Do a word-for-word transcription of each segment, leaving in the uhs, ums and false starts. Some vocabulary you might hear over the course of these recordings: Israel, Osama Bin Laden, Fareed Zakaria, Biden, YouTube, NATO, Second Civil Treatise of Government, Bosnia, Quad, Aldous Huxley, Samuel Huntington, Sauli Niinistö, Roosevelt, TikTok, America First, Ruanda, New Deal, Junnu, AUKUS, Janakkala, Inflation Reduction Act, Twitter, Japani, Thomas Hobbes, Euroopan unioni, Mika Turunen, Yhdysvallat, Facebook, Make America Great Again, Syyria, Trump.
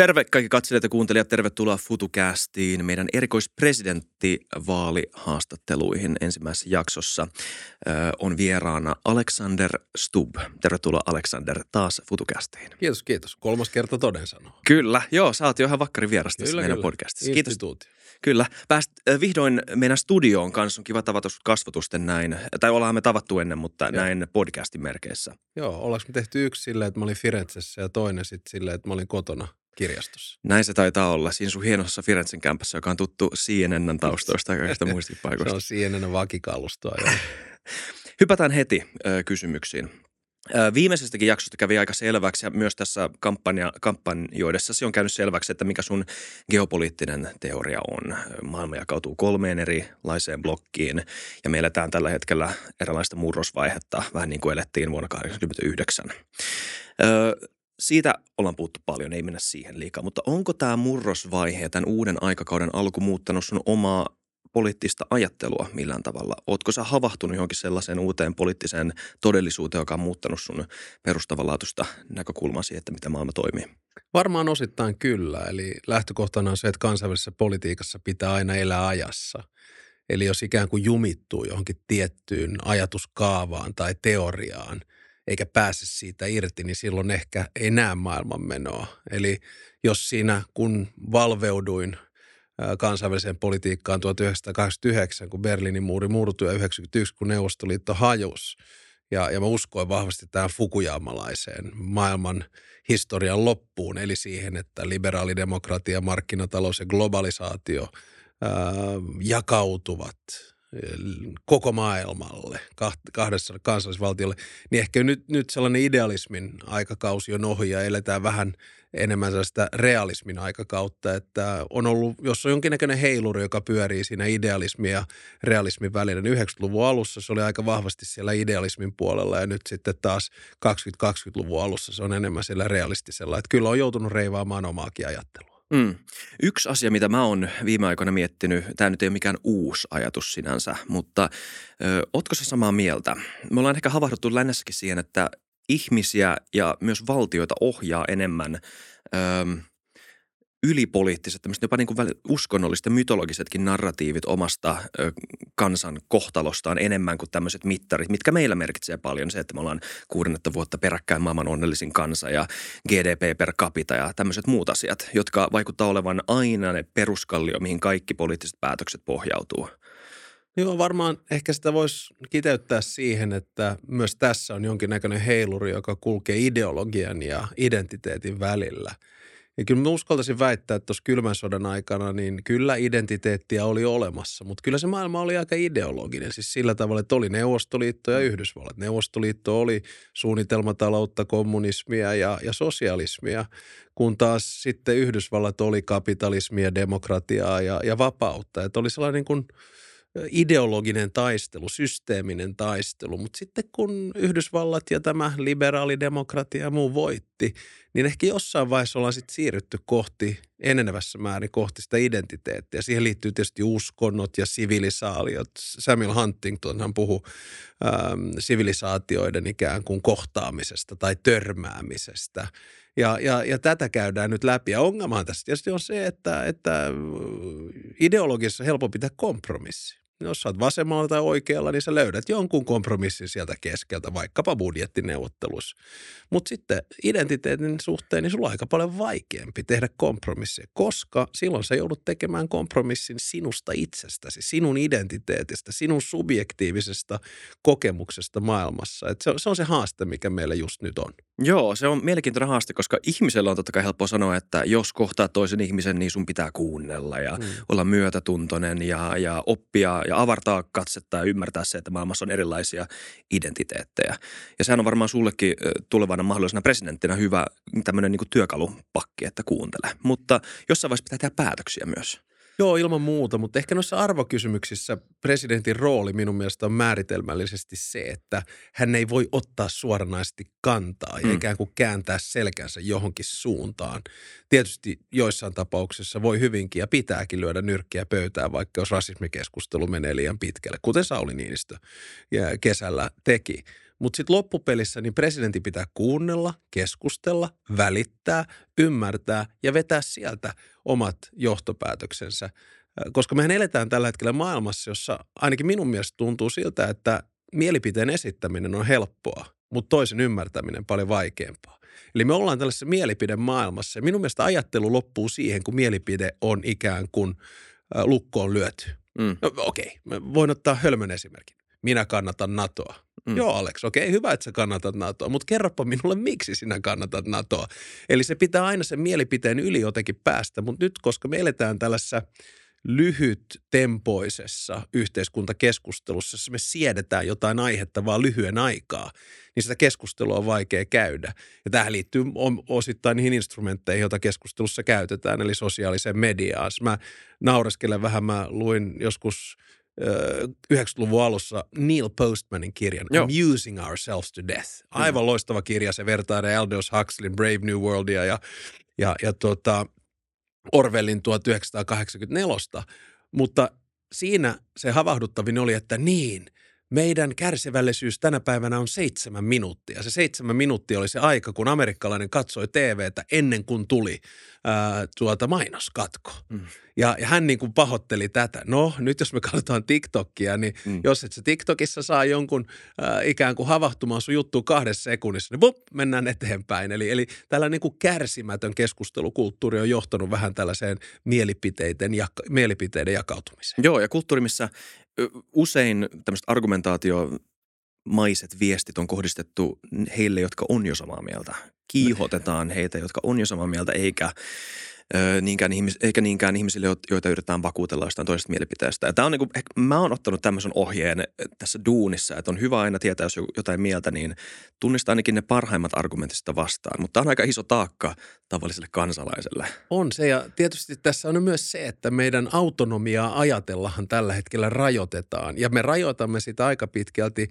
Terve kaikki katselijat ja kuuntelijat, tervetuloa FutuCastiin, meidän erikoispresidenttivaalihaastatteluihin. Ensimmäisessä jaksossa ö, on vieraana Alexander Stubb. Tervetuloa Alexander taas FutuCastiin. Kiitos, kiitos. Kolmas kerta toden sanoo. Kyllä, joo, sä oot jo ihan vakkari vieras tässä meidän podcastissa. Kiitos. Kyllä, pääst äh, vihdoin meidän studioon kanssa. On kiva tavata sut kasvotusten näin, tai ollaan me tavattu ennen, mutta joo. Näin podcastin merkeissä. Joo, ollaanko me tehty yksi silleen, että mä olin Firenzessä ja toinen sitten silleen, että mä olin kotona. Kirjastossa. Näin se taitaa olla. Siinä sun hienossa Firenzen kämpässä, joka on tuttu C N N:n taustoista ja kaikista muistakin paikoista. Se on C N N:n vakikalustoa. Hypätään heti ö, kysymyksiin. Ö, viimeisestäkin jaksosta kävi aika selväksi ja myös tässä kampanja, kampanjoidessasi on käynyt selväksi, että mikä sun geopoliittinen teoria on. Maailma jakautuu kolmeen erilaiseen blokkiin ja me eletään tällä hetkellä erilaista murrosvaihetta, vähän niin kuin elettiin vuonna tuhatyhdeksänsataakahdeksankymmentäyhdeksän. Ö, Siitä ollaan puhuttu paljon, ei mennä siihen liikaa, mutta onko tämä murrosvaihe ja tämän uuden aikakauden alku muuttanut sun omaa poliittista ajattelua millään tavalla? Ootko sä havahtunut johonkin sellaiseen uuteen poliittiseen todellisuuteen, joka on muuttanut sun perustavanlaatuista näkökulmaa siihen, että mitä maailma toimii? Varmaan osittain kyllä, eli lähtökohtana on se, että kansainvälisessä politiikassa pitää aina elää ajassa. Eli jos ikään kuin jumittuu johonkin tiettyyn ajatuskaavaan tai teoriaan, eikä pääse siitä irti, niin silloin ehkä ei näe maailmanmenoa. Eli jos siinä, kun valveuduin kansainväliseen politiikkaan tuhatyhdeksänsataakahdeksankymmentäyhdeksän, kun Berliinin muuri murtui ja yhdeksänkymmentäyksi, kun Neuvostoliitto hajosi, ja, ja mä uskoin vahvasti tähän fukuyamalaiseen maailman historian loppuun, eli siihen, että liberaali demokratia, markkinatalous ja globalisaatio ää, jakautuvat koko maailmalle, kahdessa kansallisvaltiolle, niin ehkä nyt, nyt sellainen idealismin aikakausi on ohi ja eletään vähän enemmän sellaista realismin aikakautta, että on ollut, jos on jonkinnäköinen heiluri, joka pyörii siinä idealismin ja realismin välillä, niin yhdeksänkymmentäluvun alussa se oli aika vahvasti siellä idealismin puolella ja nyt sitten taas kaksikymmentäluvun alussa se on enemmän siellä realistisella, että kyllä on joutunut reivaamaan omaakin ajattelua. Mm. Yksi asia, mitä mä oon viime aikoina miettinyt, tämä nyt ei ole mikään uusi ajatus sinänsä, mutta ö, ootko sä samaa mieltä? Me ollaan ehkä havahduttu lännessäkin siihen, että ihmisiä ja myös valtioita ohjaa enemmän ö, ylipoliittiset, tämmöiset jopa niin kuin uskonnolliset ja mytologisetkin narratiivit omasta ö, kansan kohtalostaan enemmän kuin tämmöiset mittarit, mitkä meillä merkitsee paljon. Se, että me ollaan kuudennetta vuotta peräkkäin maailman onnellisin kansa ja G D P per capita ja tämmöiset muut asiat, jotka vaikuttaa olevan aina ne peruskallio, mihin kaikki poliittiset päätökset pohjautuu. Joo, varmaan ehkä sitä voisi kiteyttää siihen, että myös tässä on jonkinnäköinen heiluri, joka kulkee ideologian ja identiteetin välillä. Ja kyllä mä uskaltaisin väittää, että tuossa kylmän sodan aikana, niin kyllä identiteettiä oli olemassa, mutta kyllä se maailma oli aika ideologinen. Siis sillä tavalla, että oli Neuvostoliitto ja Yhdysvallat. Neuvostoliitto oli suunnitelmataloutta, kommunismia ja, ja sosialismia, kun taas sitten Yhdysvallat oli kapitalismia, demokratiaa ja, ja vapautta. Että oli sellainen kuin ideologinen taistelu, systeeminen taistelu, mutta sitten kun Yhdysvallat ja tämä liberaali demokratia ja muu voitti, niin ehkä jossain vaiheessa ollaan sitten siirrytty kohti, enenevässä määrin kohti sitä identiteettiä. Siihen liittyy tietysti uskonnot ja sivilisaatiot. Samuel Huntingtonhan puhui ähm, sivilisaatioiden ikään kuin kohtaamisesta tai törmäämisestä. Ja, ja, ja tätä käydään nyt läpi. Ja ongelmahan tässä tietysti on se, että, että ideologiassa on helppo pitää kompromissi. Jos sä oot vasemmalla tai oikealla, niin sä löydät jonkun kompromissin sieltä keskeltä, vaikkapa budjettineuvotteluissa. Mutta sitten identiteetin suhteen, niin sulla on aika paljon vaikeampi tehdä kompromisseja, koska silloin sä joudut tekemään kompromissin sinusta itsestäsi, sinun identiteetistä, sinun subjektiivisesta kokemuksesta maailmassa. Et se, on, se on se haaste, mikä meillä just nyt on. Joo, se on mielenkiintoinen haaste, koska ihmisellä on totta kai helppo sanoa, että jos kohtaa toisen ihmisen, niin sun pitää kuunnella ja mm. olla myötätuntoinen ja, ja oppia ja avartaa katsetta ja ymmärtää se, että maailmassa on erilaisia identiteettejä. Ja sehän on varmaan sullekin tulevana mahdollisena presidenttinä hyvä tämmöinen niin kuin työkalupakki, että kuuntele. Mutta jossain vaiheessa pitää tehdä päätöksiä myös. Joo, ilman muuta, mutta ehkä noissa arvokysymyksissä presidentin rooli minun mielestä on määritelmällisesti se, että hän ei voi ottaa suoranaisesti kantaa ja mm. ikään kuin kääntää selkänsä johonkin suuntaan. Tietysti joissain tapauksissa voi hyvinkin ja pitääkin lyödä nyrkkiä pöytään, vaikka jos rasismikeskustelu menee liian pitkälle, kuten Sauli Niinistö kesällä teki. Mutta sitten loppupelissä niin presidentti pitää kuunnella, keskustella, välittää, ymmärtää ja vetää sieltä omat johtopäätöksensä. Koska mehän eletään tällä hetkellä maailmassa, jossa ainakin minun mielestä tuntuu siltä, että mielipiteen esittäminen on helppoa, mutta toisen ymmärtäminen paljon vaikeampaa. Eli me ollaan tällaisessa mielipidemaailmassa ja minun mielestä ajattelu loppuu siihen, kun mielipide on ikään kuin lukkoon lyöty. Mm. No, okei, okay. Voin ottaa hölmön esimerkin. Minä kannatan NATOa. Mm. Joo, Alex, okei, okay, hyvä, että sä kannatat NATOa, mutta kerropa minulle, miksi sinä kannatat NATOa. Eli se pitää aina sen mielipiteen yli jotenkin päästä, mutta nyt, koska me eletään tällaisessa lyhyttempoisessa yhteiskuntakeskustelussa, jossa me siedetään jotain aihetta vaan lyhyen aikaa, niin sitä keskustelua on vaikea käydä. Ja tähän liittyy osittain niihin instrumentteihin, joita keskustelussa käytetään, eli sosiaaliseen mediaan. Mä naureskelen vähän, mä luin joskus yhdeksänkymmentäluvun alussa Neil Postmanin kirjan Amusing Ourselves to Death. Aivan mm. loistava kirja, se vertailee Aldous Huxleyn Brave New Worldia ja, ja, ja tuota, Orwellin tuhatyhdeksänsataakahdeksankymmentäneljä, mutta siinä se havahduttavin oli, että niin, meidän kärsivällisyys tänä päivänä on seitsemän minuuttia. Se seitsemän minuuttia oli se aika, kun amerikkalainen katsoi T V:tä ennen kuin tuli ää, tuota mainoskatko. Mm. Ja, ja hän niin kuin pahoitteli tätä. No, nyt jos me katsotaan TikTokia, niin mm. jos et se TikTokissa saa jonkun ää, ikään kuin havahtumaan sun juttuun kahdessa sekunnissa, niin bup, mennään eteenpäin. Eli, eli tällainen niin kuin kärsimätön keskustelukulttuuri on johtanut vähän tällaiseen mielipiteiden, jaka- mielipiteiden jakautumiseen. Joo, ja kulttuuri, missä usein tämmöiset argumentaatiomaiset viestit on kohdistettu heille, jotka on jo samaa mieltä. Kiihotetaan heitä, jotka on jo samaa mieltä, eikä, ö, niinkään, ihmis, eikä niinkään ihmisille, joita yritetään vakuutella jostain toisesta mielipiteestä. Ja tää on niinku, mä oon ottanut tämmöisen ohjeen tässä duunissa, että on hyvä aina tietää, jos jotain mieltä, niin tunnistaa ainakin ne parhaimmat argumentista vastaan. Mutta tämä on aika iso taakka tavalliselle kansalaiselle. On se, ja tietysti tässä on myös se, että meidän autonomiaa ajatellahan tällä hetkellä rajoitetaan. Ja me rajoitamme sitä aika pitkälti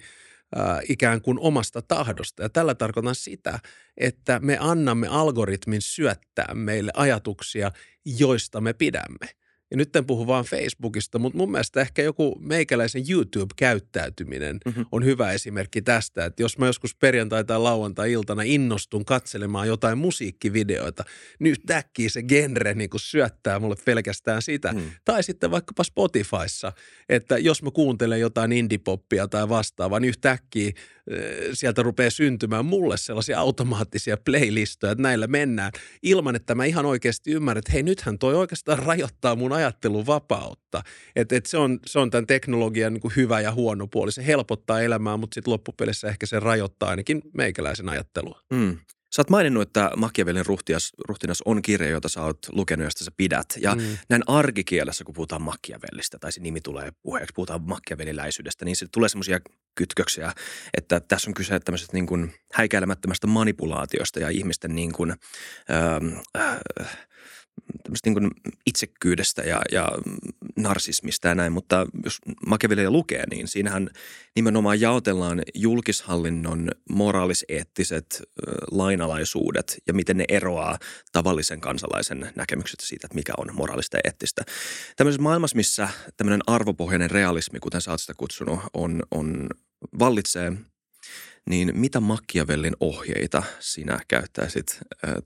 Äh, ikään kuin omasta tahdosta. Ja tällä tarkoitan sitä, että me annamme algoritmin syöttää meille ajatuksia, joista me pidämme. Ja nyt en puhu vaan Facebookista, mutta mun mielestä ehkä joku meikäläisen YouTube-käyttäytyminen mm-hmm. on hyvä esimerkki tästä. Että jos mä joskus perjantai- tai lauantai-iltana innostun katselemaan jotain musiikkivideoita, niin yhtäkkiä se genre niin kun syöttää mulle pelkästään sitä. Mm. Tai sitten vaikkapa Spotifyssa, että jos mä kuuntelen jotain indie-poppia tai vastaavaa, niin yhtäkkiä sieltä rupeaa syntymään mulle sellaisia automaattisia playlistoja, että näillä mennään, ilman että mä ihan oikeasti ymmärrän, että hei, nythän toi oikeastaan rajoittaa mun ajattelun vapautta. Että et se, on, se on tämän teknologian niin kuin hyvä ja huono puoli. Se helpottaa elämää, mutta sitten loppupelissä ehkä se rajoittaa ainakin meikäläisen ajattelua. Mm. Sä oot maininnut, että Machiavellin ruhtinas, ruhtinas on kirja, jota sä oot lukenut, josta sä pidät. Ja mm. näin arkikielessä, kun puhutaan Machiavellista, tai se nimi tulee puheeksi, puhutaan machiavelliläisyydestä, niin se tulee semmoisia kytköksiä, että tässä on kyse tämmöisestä niin kuin häikäilemättömästä manipulaatiosta ja ihmisten niin kuin, äh, tämmöistä niin kuin itsekkyydestä ja, ja narsismista ja näin. Mutta jos Machiavellia lukee, niin siinähän nimenomaan jaotellaan julkishallinnon moraalis-eettiset äh, lainalaisuudet ja miten ne eroaa tavallisen kansalaisen näkemyksestä siitä, että mikä on moraalista ja eettistä. Tämmöisessä maailmassa, missä tämmöinen arvopohjainen realismi, kuten sä oot sitä kutsunut, on, on, vallitsee, niin mitä Machiavellin ohjeita sinä käyttäisit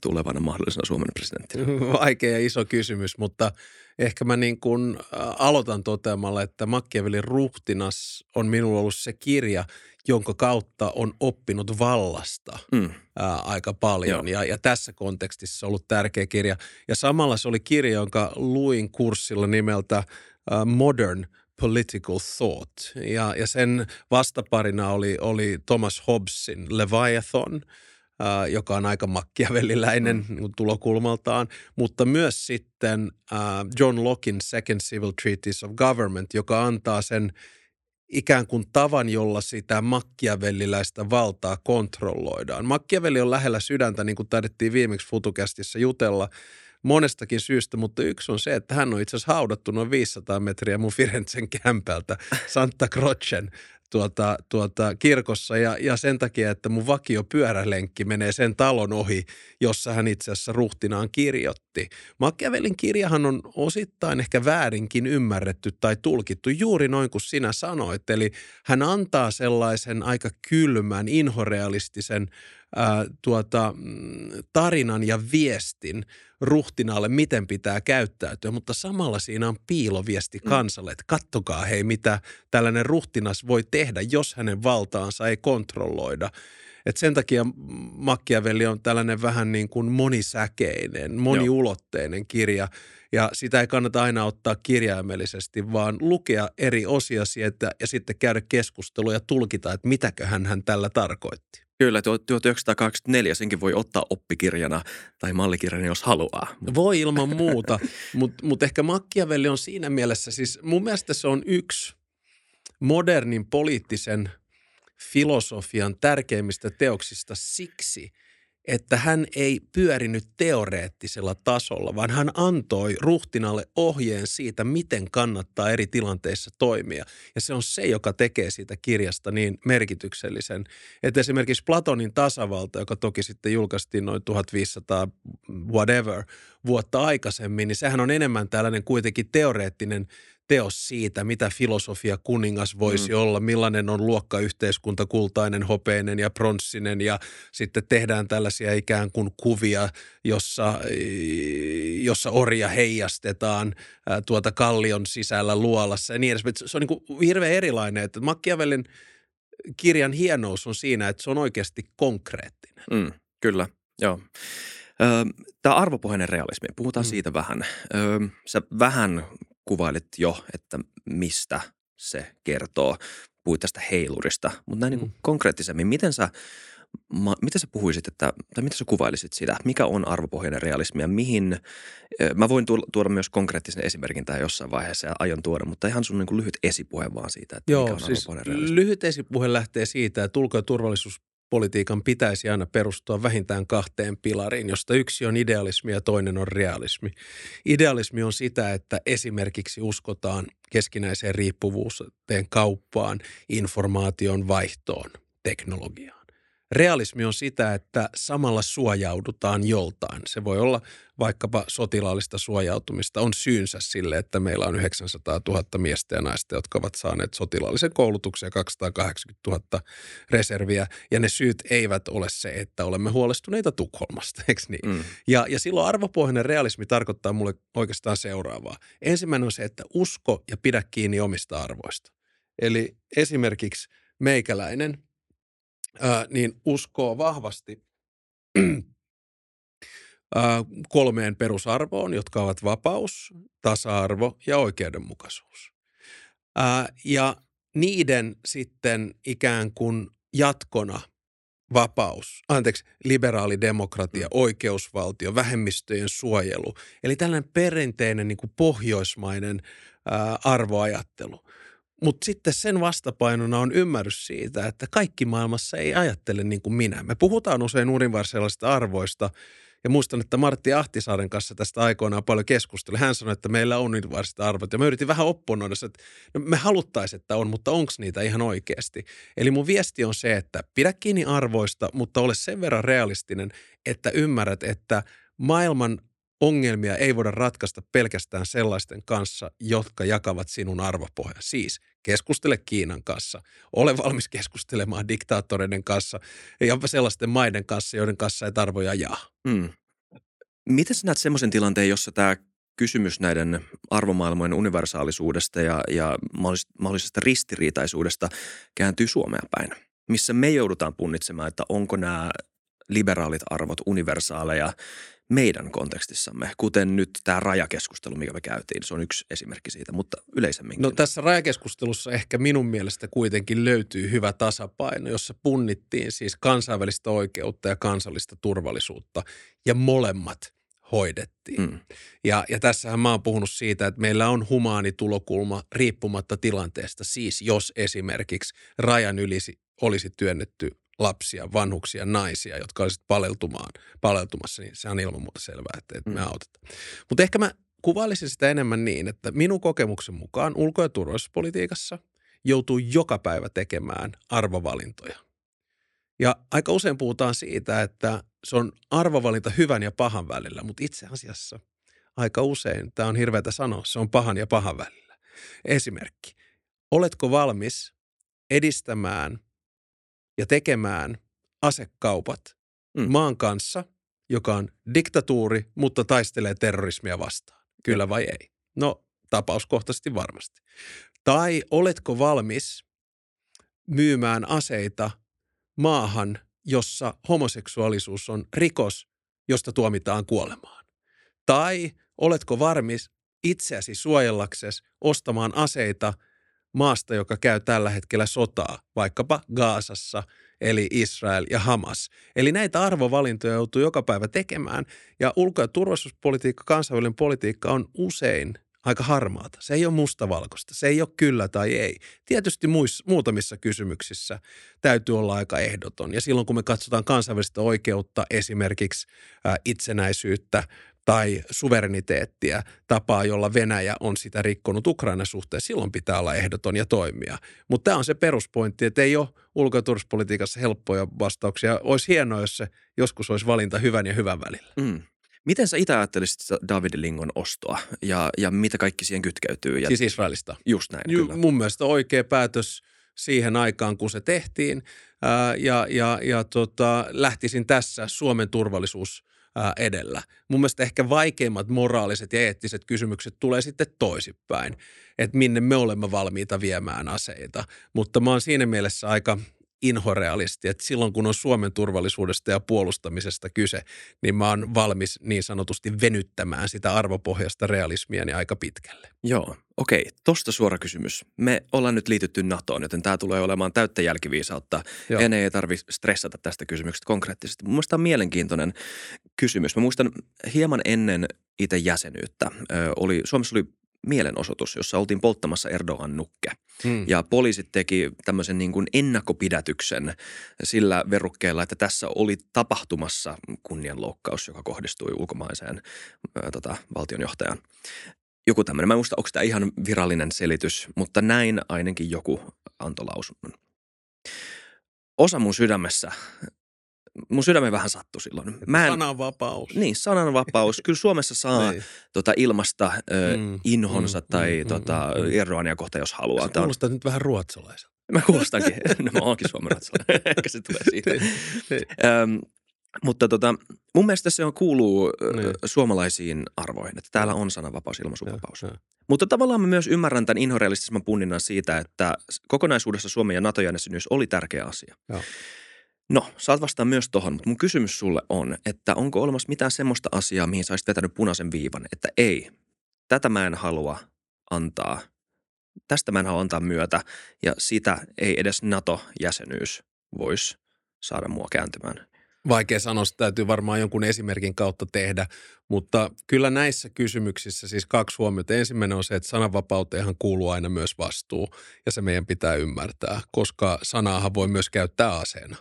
tulevana mahdollisena Suomen presidenttinä? Vaikea ja iso kysymys, mutta ehkä mä niin kuin aloitan toteamalla, että Machiavellin ruhtinas on minulla ollut se kirja, jonka kautta on oppinut vallasta mm. ää, aika paljon. Ja, ja tässä kontekstissa on ollut tärkeä kirja. Ja samalla se oli kirja, jonka luin kurssilla nimeltä ää, Modern Political Thought. Ja, ja sen vastaparina oli, oli Thomas Hobbesin Leviathan, ää, joka on aika machiavelliläinen mm. tulokulmaltaan, mutta myös sitten ää, John Lockein Second Civil Treatise of Government, joka antaa sen ikään kuin tavan, jolla sitä machiavelliläistä valtaa kontrolloidaan. Machiavelli on lähellä sydäntä, niin kuin taidettiin viimeksi FutuCastissa jutella, monestakin syystä, mutta yksi on se, että hän on itse asiassa haudattu noin viisisataa metriä mun Firenzen kämpältä Santa Crocen tuota, tuota, kirkossa ja, ja sen takia, että mun vakio pyörälenkki menee sen talon ohi, jossa hän itse asiassa ruhtinaan kirjoitti. Machiavellin kirjahan on osittain ehkä väärinkin ymmärretty tai tulkittu juuri noin kuin sinä sanoit. Eli hän antaa sellaisen aika kylmän, inhorealistisen ää, tuota, tarinan ja viestin ruhtinaalle, miten pitää käyttäytyä, mutta samalla siinä on piiloviesti kansalle, että kattokaa hei, mitä tällainen ruhtinas voi tehdä, jos hänen valtaansa ei kontrolloida. Et sen takia Machiavelli on tällainen vähän niin kuin monisäkeinen, moniulotteinen kirja ja sitä ei kannata aina ottaa kirjaimellisesti, vaan lukea eri osia sieltä ja sitten käydä keskustelua ja tulkita, että mitäköhän hän tällä tarkoitti. Kyllä, tuhatyhdeksänsataakaksikymmentäneljä senkin voi ottaa oppikirjana tai mallikirjana, jos haluaa. Voi ilman muuta, mutta mut ehkä Machiavelli on siinä mielessä, siis mun mielestä se on yksi modernin poliittisen filosofian tärkeimmistä teoksista siksi, että hän ei pyörinyt teoreettisella tasolla, vaan hän antoi ruhtinalle ohjeen siitä, miten kannattaa eri tilanteissa toimia. Ja se on se, joka tekee siitä kirjasta niin merkityksellisen. Että esimerkiksi Platonin tasavalta, joka toki sitten julkaistiin noin tuhatviisisataa whatever vuotta aikaisemmin, niin sehän on enemmän tällainen kuitenkin teoreettinen teos siitä, mitä filosofia kuningas voisi mm. olla, millainen on luokkayhteiskunta, kultainen, hopeinen ja pronssinen ja sitten tehdään tällaisia ikään kuin kuvia, jossa, jossa orja heijastetaan ää, tuota kallion sisällä luolassa ja niin edes. Se on niin kuin hirveän erilainen, että Machiavellin kirjan hienous on siinä, että se on oikeasti konkreettinen. Mm, kyllä, joo. Tämä arvopohjainen realismi, puhutaan mm. siitä vähän. Öö, sä vähän kuvailit jo, että mistä se kertoo. Puhuit tästä heilurista, mutta näin mm. niin kuin konkreettisemmin, miten sä, ma, miten sä puhuisit, että, tai miten sä kuvailisit sitä, mikä on arvopohjainen realismi ja mihin, mä voin tuoda myös konkreettisen esimerkin tähän jossain vaiheessa ja aion tuoda, mutta ihan sun niin kuin lyhyt esipuhe vaan siitä, että Joo, mikä on siis arvopohjainen realismi. Lyhyt esipuhe lähtee siitä, että ulko- ja turvallisuuspolitiikan pitäisi aina perustua vähintään kahteen pilariin, josta yksi on idealismi ja toinen on realismi. Idealismi on sitä, että esimerkiksi uskotaan keskinäiseen riippuvuuteen, kauppaan, informaation vaihtoon, teknologiaan. Realismi on sitä, että samalla suojaudutaan joltain. Se voi olla vaikkapa sotilaallista suojautumista. On syynsä sille, että meillä on yhdeksänsataatuhatta miestä ja naista, jotka ovat saaneet sotilaallisen koulutuksen ja kaksisataakahdeksankymmentätuhatta reserviä. Ja ne syyt eivät ole se, että olemme huolestuneita Tukholmasta, eikö niin? Mm. Ja, ja silloin arvopohjainen realismi tarkoittaa mulle oikeastaan seuraavaa. Ensimmäinen on se, että usko ja pidä kiinni omista arvoista. Eli esimerkiksi meikäläinen – Äh, niin uskoo vahvasti äh, kolmeen perusarvoon, jotka ovat vapaus, tasa-arvo ja oikeudenmukaisuus. Äh, ja niiden sitten ikään kuin jatkona vapaus, anteeksi, liberaali demokratia, oikeusvaltio, vähemmistöjen suojelu. Eli tällainen perinteinen niin kuin pohjoismainen äh, arvoajattelu. Mutta sitten sen vastapainona on ymmärrys siitä, että kaikki maailmassa ei ajattele niin kuin minä. Me puhutaan usein uudenvarsilaisista arvoista ja muistan, että Martti Ahtisaaren kanssa tästä aikoinaan paljon keskusteli. Hän sanoi, että meillä on uudenvarsiset arvot ja mä yritin vähän opponoida, että me haluttaisiin, että on, mutta onko niitä ihan oikeasti. Eli mun viesti on se, että pidä kiinni arvoista, mutta ole sen verran realistinen, että ymmärrät, että maailman ongelmia ei voida ratkaista pelkästään sellaisten kanssa, jotka jakavat sinun arvopohjan. Siis keskustele Kiinan kanssa, ole valmis keskustelemaan diktaattoreiden kanssa ja sellaisten maiden kanssa, joiden kanssa ei arvoja jaa. Hmm. Miten sä näet semmoisen tilanteen, jossa tämä kysymys näiden arvomaailmojen universaalisuudesta ja, ja mahdollisesta ristiriitaisuudesta kääntyy Suomea päin? Missä me joudutaan punnitsemaan, että onko nämä liberaalit arvot universaaleja meidän kontekstissamme, kuten nyt tämä rajakeskustelu, mikä me käytiin. Se on yksi esimerkki siitä, mutta yleisemminkin. No tässä rajakeskustelussa ehkä minun mielestä kuitenkin löytyy hyvä tasapaino, jossa punnittiin siis kansainvälistä oikeutta ja kansallista turvallisuutta ja molemmat hoidettiin. Mm. Ja, ja tässähän mä oon puhunut siitä, että meillä on humaani tulokulma riippumatta tilanteesta, siis jos esimerkiksi rajan yli olisi työnnetty lapsia, vanhuksia, naisia, jotka olisivat paleltumaan, paleltumassa, niin se on ilman muuta selvää, että, että me autetaan. Mutta ehkä mä kuvailisin sitä enemmän niin, että minun kokemuksen mukaan ulko- ja turvallisuuspolitiikassa joutuu joka päivä tekemään arvovalintoja. Ja aika usein puhutaan siitä, että se on arvovalinta hyvän ja pahan välillä, mutta itse asiassa aika usein, tämä on hirveätä sanoa, se on pahan ja pahan välillä. Esimerkki, oletko valmis edistämään ja tekemään asekaupat mm. maan kanssa, joka on diktatuuri, mutta taistelee terrorismia vastaan? Kyllä vai ei? No, tapauskohtaisesti varmasti. Tai oletko valmis myymään aseita maahan, jossa homoseksuaalisuus on rikos, josta tuomitaan kuolemaan? Tai oletko valmis itseäsi suojellaksesi ostamaan aseita maasta, joka käy tällä hetkellä sotaa, vaikkapa Gazassa, eli Israel ja Hamas? Eli näitä arvovalintoja joutuu joka päivä tekemään, ja ulko- ja turvallisuuspolitiikka, kansainvälinen politiikka on usein aika harmaata. Se ei ole mustavalkoista, se ei ole kyllä tai ei. Tietysti muissa, muutamissa kysymyksissä täytyy olla aika ehdoton, ja silloin kun me katsotaan kansainvälistä oikeutta, esimerkiksi ää, itsenäisyyttä, tai suvereniteettia, tapaa, jolla Venäjä on sitä rikkonut Ukrainan suhteen, silloin pitää olla ehdoton ja toimia. Mutta tämä on se peruspointti, että ei ole ulko- ja turvallisuuspolitiikassa helppoja vastauksia. Olisi hienoa, jos se joskus olisi valinta hyvän ja hyvän välillä. Mm. Miten sä itse ajattelisit David Lingon ostoa ja, ja mitä kaikki siihen kytkeytyy? Ja... Siis Israelista? Just näin. Ju- kyllä. Mun mielestä oikea päätös siihen aikaan, kun se tehtiin ää, ja, ja, ja tota, lähtisin tässä Suomen turvallisuus edellä. Mun mielestä ehkä vaikeimmat moraaliset ja eettiset kysymykset tulee sitten toisinpäin, että minne me olemme valmiita viemään aseita. Mutta mä oon siinä mielessä aika inhorealisti, että silloin kun on Suomen turvallisuudesta ja puolustamisesta kyse, niin mä oon valmis niin sanotusti venyttämään sitä arvopohjasta realismia niin aika pitkälle. Joo, okei. Tosta suora kysymys. Me ollaan nyt liitytty NATOon, joten tämä tulee olemaan täyttä jälkiviisautta. Joo. En ei tarvitse stressata tästä kysymyksestä konkreettisesti. Mun mielestä on mielenkiintoinen kysymys. Mä muistan hieman ennen itse jäsenyyttä. Ö, oli, Suomessa oli mielenosoitus, jossa oltiin polttamassa Erdogan nukke. Hmm. Ja poliisit teki tämmöisen niin kuin ennakkopidätyksen sillä verukkeella, että tässä oli tapahtumassa kunnianloukkaus, joka kohdistui ulkomaiseen ää, tota, valtionjohtajaan. Joku tämmöinen, mä en muista, onko tämä ihan virallinen selitys, mutta näin ainakin joku antoi lausunnon. Osa mun sydämessä, mun sydämen vähän sattui silloin. Mä en, sananvapaus. Niin, sananvapaus. Kyllä Suomessa saa tota, ilmasta ö, mm, inhonsa mm, tai mm, tota, mm, Erdoania kohta, jos haluaa. Sä kuulostat nyt vähän ruotsalaiselta. Mä kuulostankin. No mä oonkin suomenruotsalainen. Ehkä se tulee siitä. Öm, mutta tota, mun mielestä se on kuuluu niin suomalaisiin arvoihin, että täällä on sananvapaus, ilmaisuvapaus. Ja, ja. Mutta tavallaan mä myös ymmärrän tämän inhorealistisemman punninnan siitä, että kokonaisuudessa Suomen ja NATO-jäsenyys oli tärkeä asia. Ja. No, saat vastaan myös tohon, mutta mun kysymys sulle on, että onko olemassa mitään semmoista asiaa, mihin sä olisit vetänyt punaisen viivan, että ei, tätä mä en halua antaa, tästä mä en halua antaa myötä ja sitä ei edes NATO-jäsenyys voisi saada mua kääntymään. Vaikea sanoa, sitä täytyy varmaan jonkun esimerkin kautta tehdä, mutta kyllä näissä kysymyksissä siis kaksi huomiota. Ensimmäinen on se, että sananvapauteenhan kuuluu aina myös vastuu ja se meidän pitää ymmärtää, koska sanaahan voi myös käyttää aseena.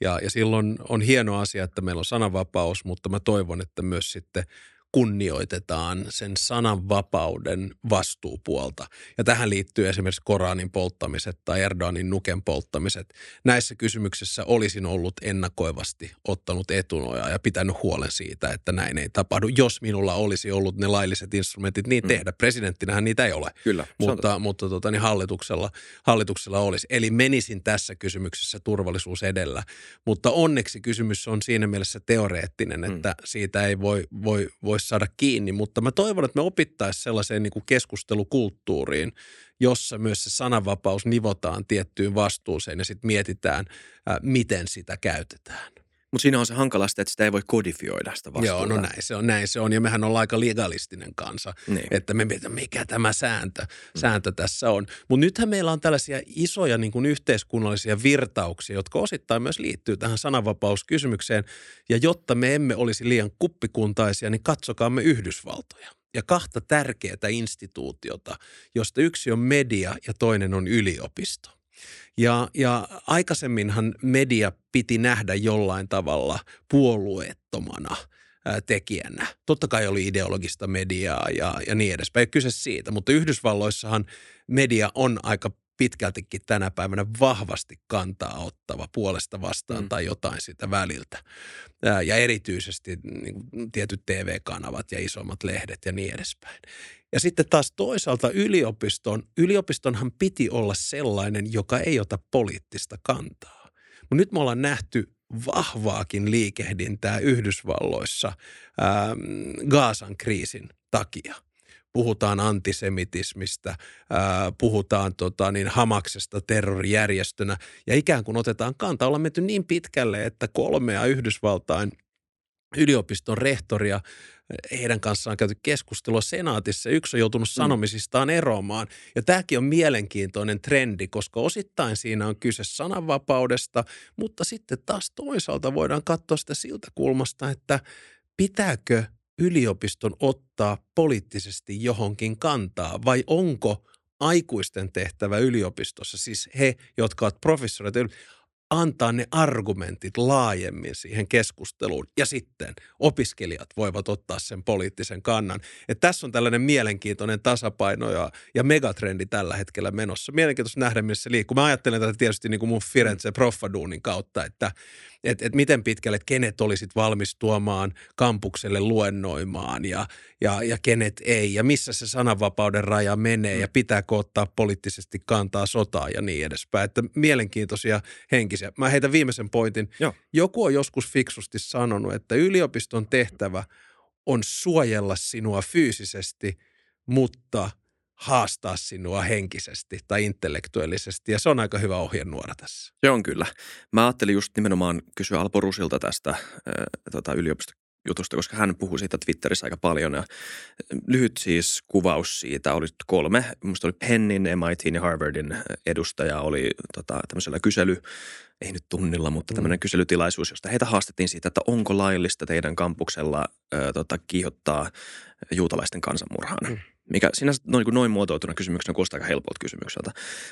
Ja, ja silloin on hieno asia, että meillä on sananvapaus, mutta mä toivon, että myös sitten kunnioitetaan sen sananvapauden vastuupuolta. Ja tähän liittyy esimerkiksi Koranin polttamiset tai Erdoganin nuken polttamiset. Näissä kysymyksissä olisin ollut ennakoivasti ottanut etunojaa ja pitänyt huolen siitä, että näin ei tapahdu. Jos minulla olisi ollut ne lailliset instrumentit niin mm. tehdä. Presidenttinähän niitä ei ole. Kyllä. Mutta, mutta tota, niin hallituksella, hallituksella olisi. Eli menisin tässä kysymyksessä turvallisuus edellä. Mutta onneksi kysymys on siinä mielessä teoreettinen, että mm. siitä ei voi, voi, voi saada kiinni, mutta mä toivon, että me opittaisiin sellaiseen niin kuin keskustelukulttuuriin, jossa myös se sananvapaus nivotaan tiettyyn vastuuseen ja sitten mietitään, ää, miten sitä käytetään. Mutta siinä on se hankalasti, että sitä ei voi kodifioida sitä vastuuta. Joo, no näin se on, näin se on. Ja mehän ollaan aika legalistinen kansa, niin, että me mietitään, mikä tämä sääntö, sääntö mm. tässä on. Mutta nythän meillä on tällaisia isoja niin kuin yhteiskunnallisia virtauksia, jotka osittain myös liittyy tähän sananvapauskysymykseen. Ja jotta me emme olisi liian kuppikuntaisia, niin katsokaamme Yhdysvaltoja ja kahta tärkeää instituutiota, josta yksi on media ja toinen on yliopisto. Ja, ja aikaisemminhan media piti nähdä jollain tavalla puolueettomana ää, tekijänä. Totta kai oli ideologista mediaa ja, ja niin edespäin. Ei kyse siitä, mutta Yhdysvalloissahan media on aika pitkältikin tänä päivänä vahvasti kantaa ottava puolesta vastaan mm. tai jotain sitä väliltä. Ja erityisesti niin tietyt T V-kanavat ja isommat lehdet ja niin edespäin. Ja sitten taas toisaalta yliopiston, yliopistonhan piti olla sellainen, joka ei ota poliittista kantaa. Mutta nyt me ollaan nähty vahvaakin liikehdintää Yhdysvalloissa ää, Gaasan kriisin takia. Puhutaan antisemitismistä, ää, puhutaan tota, niin Hamaksesta terrorijärjestönä ja ikään kuin otetaan kantaa. Ollaan menty niin pitkälle, että kolmea Yhdysvaltain yliopiston rehtoria, heidän kanssaan on käyty keskustelua senaatissa. Yksi on joutunut sanomisistaan eroamaan. Ja tämäkin on mielenkiintoinen trendi, koska osittain siinä on kyse sananvapaudesta, mutta sitten taas toisaalta voidaan katsoa sitä siltä kulmasta, että pitääkö yliopiston ottaa poliittisesti johonkin kantaa vai onko aikuisten tehtävä yliopistossa, siis he, jotka ovat professoreita, antaa ne argumentit laajemmin siihen keskusteluun ja sitten opiskelijat voivat ottaa sen poliittisen kannan. Et tässä on tällainen mielenkiintoinen tasapaino ja, ja megatrendi tällä hetkellä menossa. Mielenkiintoista nähdä, missä se liikkuu. Mä ajattelen tätä tietysti niin kuin mun Firenze-proffaduunin kautta, että et, et miten pitkälle kenet olisit valmis tuomaan kampukselle luennoimaan ja, ja, ja kenet ei ja missä se sananvapauden raja menee ja pitääkö ottaa poliittisesti kantaa sotaa ja niin edespäin. Että mielenkiintoisia henkisiä. Mä heitän viimeisen pointin. Joo. Joku on joskus fiksusti sanonut, että yliopiston tehtävä on suojella sinua fyysisesti, mutta haastaa sinua henkisesti tai intellektuellisesti. Ja se on aika hyvä ohjenuora tässä. Se on kyllä. Mä ajattelin just nimenomaan kysyä Alpo Rusilta tästä äh, tota yliopistojutusta, koska hän puhui siitä Twitterissä aika paljon. Ja lyhyt siis kuvaus siitä oli kolme. Musta oli Pennin, M I T:n ja Harvardin edustaja oli tota, tämmöisellä kysely. Ei nyt tunnilla, mutta tämmöinen mm. kyselytilaisuus, josta heitä haastettiin siitä, että onko laillista teidän kampuksella ö, tota, kiihottaa juutalaisten kansanmurhaan. Mm. Mikä sinänsä noin, noin muotoiltuna kysymyksenä kuulostaa aika helpolta kysymykseltä.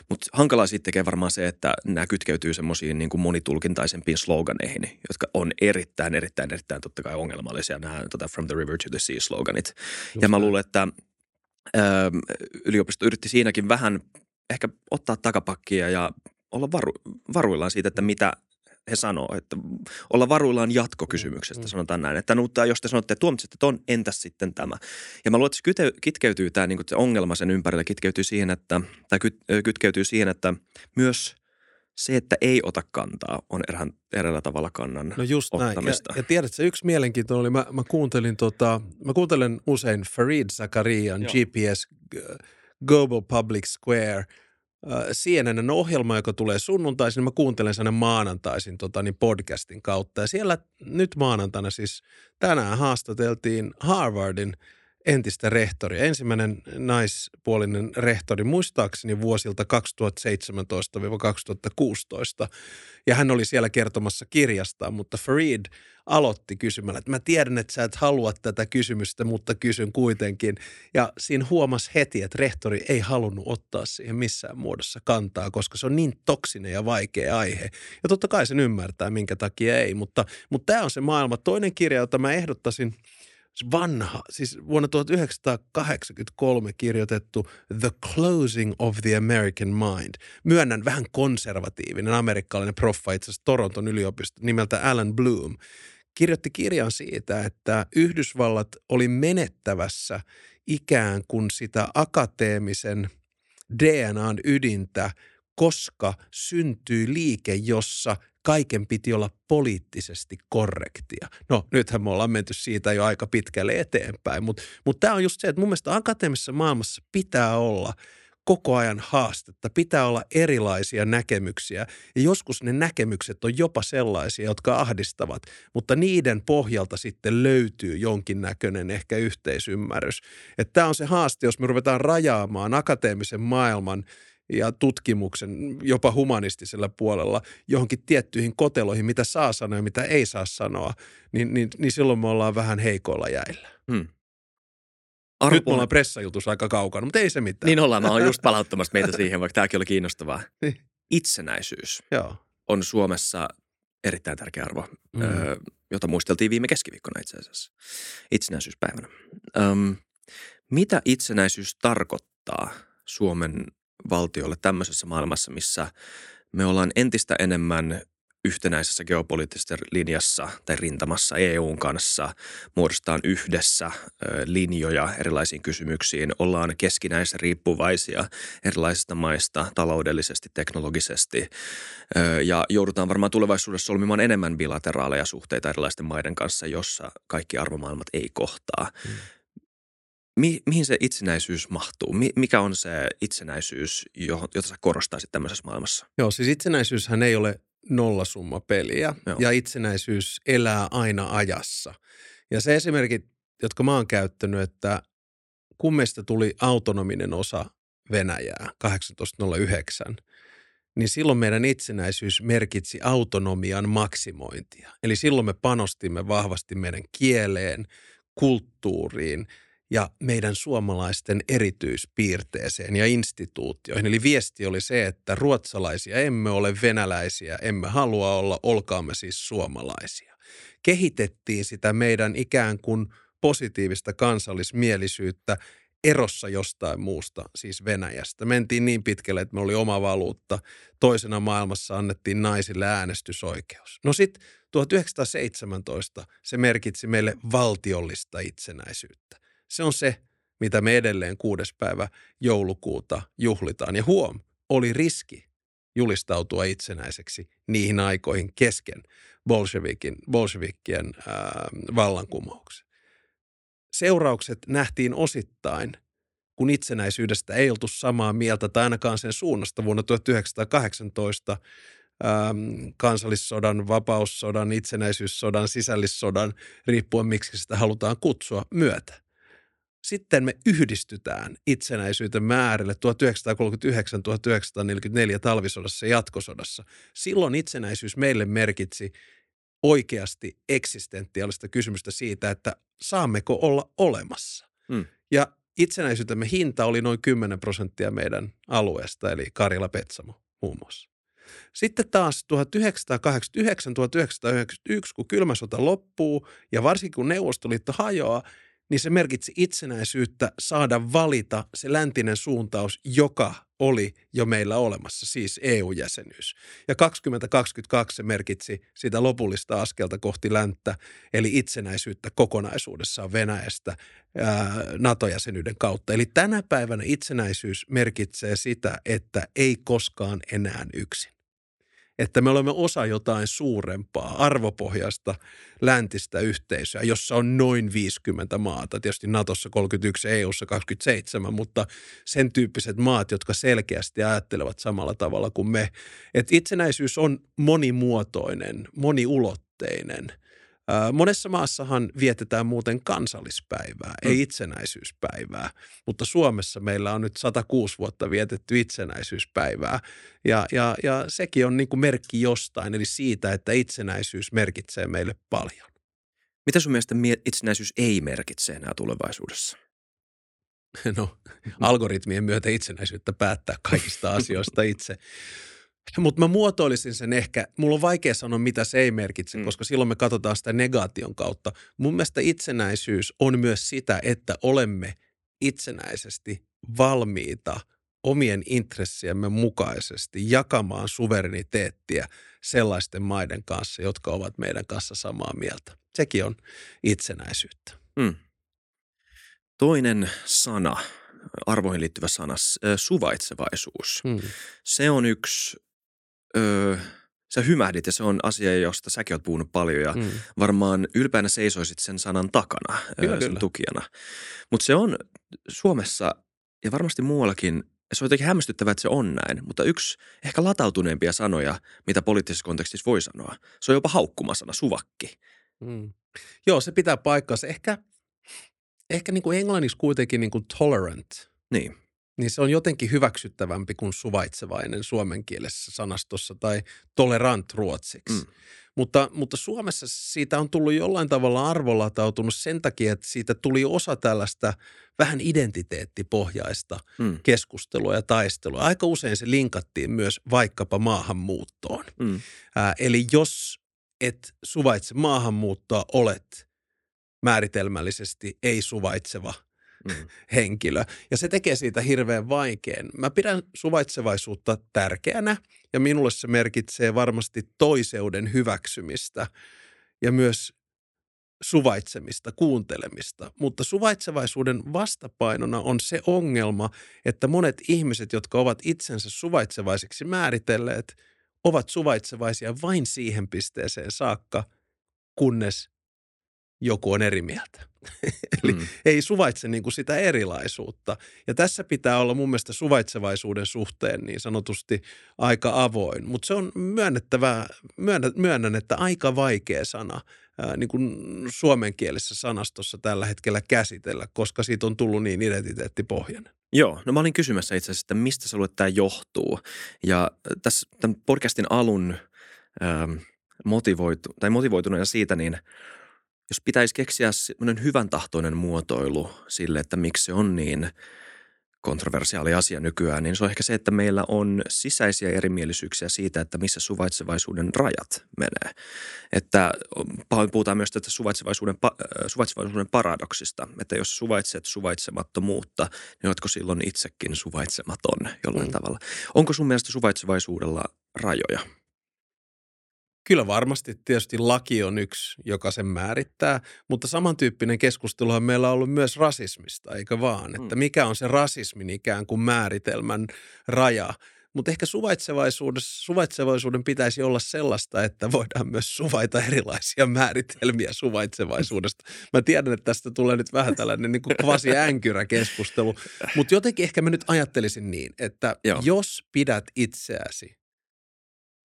Mutta hankalaa siitä tekee varmaan se, että nämä kytkeytyy semmoisiin niin kuin monitulkintaisempiin sloganeihin, jotka on erittäin, erittäin, erittäin totta kai ongelmallisia, nämä tota, from the river to the sea sloganit. Just ja mä luulen, että ö, yliopisto yritti siinäkin vähän ehkä ottaa takapakkia ja olla varu, varuillaan siitä, että mitä he sanoo. Että olla varuillaan jatkokysymyksestä, sanotaan näin. Että no, jos te sanotte, että tuomitsette ton, entäs sitten tämä? Ja mä luulen, että se kitkeytyy tämä niin kuin se ongelma sen ympärillä, kitkeytyy siihen, että, tai kytkeytyy siihen, että myös se, että ei ota kantaa, on erään, eräällä tavalla kannan no just ottamista. Näin. Ja, ja tiedätkö, yksi mielenkiintoinen oli, mä, mä, kuuntelin, tota, mä kuuntelen usein Fareed Zakarian G P S Global Public Square – C N N:n ohjelma, joka tulee sunnuntaisin, mä kuuntelen sen maanantaisin tota, niin podcastin kautta. Ja siellä nyt maanantaina siis tänään haastateltiin Harvardin entistä rehtoria. Ensimmäinen naispuolinen rehtori muistaakseni vuosilta kaksituhattaseitsemäntoista kaksituhattakuusitoista. Ja hän oli siellä kertomassa kirjastaan, mutta Fareed aloitti kysymällä, että mä tiedän, että sä et halua tätä kysymystä, mutta kysyn kuitenkin. Ja siinä huomasi heti, että rehtori ei halunnut ottaa siihen missään muodossa kantaa, koska se on niin toksinen ja vaikea aihe. Ja totta kai sen ymmärtää, minkä takia ei, mutta, mutta tämä on se maailma. Toinen kirja, jota mä ehdottaisin, vanha, siis vuonna tuhatyhdeksänsataakahdeksankymmentäkolme kirjoitettu The Closing of the American Mind. Myönnän vähän konservatiivinen amerikkalainen proffa, itse asiassa Toronton yliopisto nimeltä Alan Bloom. Kirjoitti kirjan siitä, että Yhdysvallat oli menettävässä ikään kuin sitä akateemisen D N A:n ydintä, koska syntyi liike, jossa kaiken piti olla poliittisesti korrektia. No, nythän me ollaan menty siitä jo aika pitkälle eteenpäin, mutta mut tämä on just se, että mun mielestä akateemisessa maailmassa pitää olla koko ajan haastetta, pitää olla erilaisia näkemyksiä ja joskus ne näkemykset on jopa sellaisia, jotka ahdistavat, mutta niiden pohjalta sitten löytyy jonkinnäköinen ehkä yhteisymmärrys. Että tämä on se haaste, jos me ruvetaan rajaamaan akateemisen maailman ja tutkimuksen jopa humanistisella puolella johonkin tiettyihin koteloihin, mitä saa sanoa ja mitä ei saa sanoa, niin, niin, niin silloin me ollaan vähän heikoilla jäillä. Hmm. Arvo, nyt me ollaan pressajutus aika kaukana, mutta ei se mitään. Niin ollaan, mä oon just palauttamassa meitä siihen, vaikka tämäkin oli kiinnostavaa. Itsenäisyys Joo. on Suomessa erittäin tärkeä arvo, mm. ö, jota muisteltiin viime keskiviikkona itse asiassa, itsenäisyyspäivänä. Öm, mitä itsenäisyys tarkoittaa Suomen valtiolle tämmöisessä maailmassa, missä me ollaan entistä enemmän yhtenäisessä geopoliittisessa linjassa tai rintamassa E U:n kanssa, muodostetaan yhdessä linjoja erilaisiin kysymyksiin, ollaan keskinäisiä riippuvaisia erilaisista maista taloudellisesti, teknologisesti ja joudutaan varmaan tulevaisuudessa solmimaan enemmän bilateraaleja suhteita erilaisten maiden kanssa, jossa kaikki arvomaailmat ei kohtaa. Mm. Mi- mihin se itsenäisyys mahtuu? Mi- mikä on se itsenäisyys, jota sä korostaisit tämmöisessä maailmassa? Joo, siis itsenäisyyshän ei ole nollasummapeliä. Joo. Ja itsenäisyys elää aina ajassa. Ja se esimerkit, jotka mä oon käyttänyt, että kun meistä tuli autonominen osa Venäjää tuhatkahdeksansataayhdeksän, niin silloin meidän itsenäisyys merkitsi autonomian maksimointia. Eli silloin me panostimme vahvasti meidän kieleen, kulttuuriin ja meidän suomalaisten erityispiirteeseen ja instituutioihin. Eli viesti oli se, että ruotsalaisia emme ole, venäläisiä emme halua olla, olkaamme siis suomalaisia. Kehitettiin sitä meidän ikään kuin positiivista kansallismielisyyttä erossa jostain muusta, siis Venäjästä. Mentiin niin pitkälle, että me oli oma valuutta. Toisena maailmassa annettiin naisille äänestysoikeus. No sitten tuhatyhdeksänsataaseitsemäntoista se merkitsi meille valtiollista itsenäisyyttä. Se on se, mitä me edelleen kuudes päivä joulukuuta juhlitaan. Ja huom, oli riski julistautua itsenäiseksi niihin aikoihin kesken bolshevikkien vallankumouksen. Seuraukset nähtiin osittain, kun itsenäisyydestä ei oltu samaa mieltä tai ainakaan sen suunnasta vuonna tuhatyhdeksänsataakahdeksantoista Öm, kansallissodan, vapaussodan, itsenäisyyssodan, sisällissodan, riippuen miksi sitä halutaan kutsua, myötä. Sitten me yhdistytään itsenäisyytemme äärelle tuhatyhdeksänsataakolmekymmentäyhdeksän - tuhatyhdeksänsataaneljäkymmentäneljä talvisodassa ja jatkosodassa. Silloin itsenäisyys meille merkitsi oikeasti eksistentiaalista kysymystä siitä, että saammeko olla olemassa. Hmm. Ja itsenäisyytemme hinta oli noin kymmenen prosenttia meidän alueesta, eli Karjala-Petsamo muun muassa. Sitten taas tuhatyhdeksänsataakahdeksankymmentäyhdeksän - tuhatyhdeksänsataayhdeksänkymmentäyksi, kun kylmä sota loppuu ja varsinkin kun Neuvostoliitto hajoaa, niin se merkitsi itsenäisyyttä saada valita se läntinen suuntaus, joka oli jo meillä olemassa, siis E U-jäsenyys. Ja kaksituhattakaksikymmentäkaksi se merkitsi sitä lopullista askelta kohti länttä, eli itsenäisyyttä kokonaisuudessaan Venäjästä ää, NATO-jäsenyyden kautta. Eli tänä päivänä itsenäisyys merkitsee sitä, että ei koskaan enää yksin. Että me olemme osa jotain suurempaa, arvopohjaista läntistä yhteisöä, jossa on noin viisikymmentä maata. Tietysti Natossa kolmekymmentäyksi, E U:ssa kaksikymmentäseitsemän, mutta sen tyyppiset maat, jotka selkeästi ajattelevat samalla tavalla kuin me. Että itsenäisyys on monimuotoinen, moniulotteinen. Monessa maassahan vietetään muuten kansallispäivää, mm. ei itsenäisyyspäivää, mutta Suomessa meillä on nyt sata kuusi vuotta vietetty itsenäisyyspäivää ja, ja, ja sekin on niin kuin merkki jostain, eli siitä, että itsenäisyys merkitsee meille paljon. Mitä sun mielestä itsenäisyys ei merkitse enää tulevaisuudessa? No, algoritmien myötä itsenäisyyttä päättää kaikista asioista itse. Mutta mä muotoilisin sen ehkä, mulla on vaikea sanoa, mitä se ei merkitse, mm. koska silloin me katsotaan sitä negaation kautta. Mun mielestä itsenäisyys on myös sitä, että olemme itsenäisesti valmiita omien intressiemme mukaisesti jakamaan suvereniteettia sellaisten maiden kanssa, jotka ovat meidän kanssa samaa mieltä. Sekin on itsenäisyyttä. Mm. Toinen sana, arvoihin liittyvä sana, suvaitsevaisuus. Mm. Se on yksi... Öö, sä hymähdit ja se on asia, josta säkin oot puhunut paljon ja mm. varmaan ylpeänä seisoisit sen sanan takana, kyllä, sen kyllä. tukijana. Mutta se on Suomessa ja varmasti muuallakin, se on jotenkin hämmästyttävää, että se on näin, mutta yksi ehkä latautuneempia sanoja, mitä poliittisessa kontekstissa voi sanoa, se on jopa haukkumasana, suvakki. Mm. Joo, se pitää paikkaansa. Ehkä, ehkä niin kuin englanniksi kuitenkin niin kuin tolerant. Niin. Niin se on jotenkin hyväksyttävämpi kuin suvaitsevainen suomen kielessä sanastossa tai tolerant ruotsiksi. Mm. Mutta, mutta Suomessa siitä on tullut jollain tavalla arvolatautunut sen takia, että siitä tuli osa tällaista vähän identiteettipohjaista mm. keskustelua ja taistelua. Aika usein se linkattiin myös vaikkapa maahanmuuttoon. Mm. Ää, eli jos et suvaitse maahanmuuttoa, olet määritelmällisesti ei-suvaitseva mm. henkilö. Ja se tekee siitä hirveän vaikean. Mä pidän suvaitsevaisuutta tärkeänä ja minulle se merkitsee varmasti toiseuden hyväksymistä ja myös suvaitsemista, kuuntelemista. Mutta suvaitsevaisuuden vastapainona on se ongelma, että monet ihmiset, jotka ovat itsensä suvaitsevaisiksi määritelleet, ovat suvaitsevaisia vain siihen pisteeseen saakka, kunnes joku on eri mieltä. Eli mm. ei suvaitse niin kuin sitä erilaisuutta. Ja tässä pitää olla mun mielestä suvaitsevaisuuden suhteen niin sanotusti aika avoin. Mutta se on myönnettävää, myönnän, myönnän, että aika vaikea sana ää, niin kuin suomenkielisessä sanastossa tällä hetkellä käsitellä, koska siitä on tullut niin identiteettipohjainen. Joo, no mä olin kysymässä itse asiassa, että mistä sä luulet, että tämä johtuu. Ja tässä tämän podcastin alun ää, motivoitu, tai motivoituneena siitä, niin jos pitäisi keksiä semmoinen hyvän tahtoinen muotoilu sille, että miksi se on niin kontroversiaali asia nykyään, niin se on ehkä se, että meillä on sisäisiä erimielisyyksiä siitä, että missä suvaitsevaisuuden rajat menee. Että puhutaan myös tästä suvaitsevaisuuden, suvaitsevaisuuden paradoksista, että jos suvaitset suvaitsemattomuutta, niin oletko silloin itsekin suvaitsematon jollain mm. tavalla. Onko sun mielestä suvaitsevaisuudella rajoja? Kyllä varmasti tietysti laki on yksi, joka sen määrittää, mutta samantyyppinen keskusteluhan meillä on ollut myös rasismista, eikä vaan, että mikä on se rasismin ikään kuin määritelmän raja. Mutta ehkä suvaitsevaisuuden pitäisi olla sellaista, että voidaan myös suvaita erilaisia määritelmiä suvaitsevaisuudesta. Mä tiedän, että tästä tulee nyt vähän tällainen niin kuin kvasi-änkyräkeskustelu, mutta jotenkin ehkä mä nyt ajattelisin niin, että Joo. jos pidät itseäsi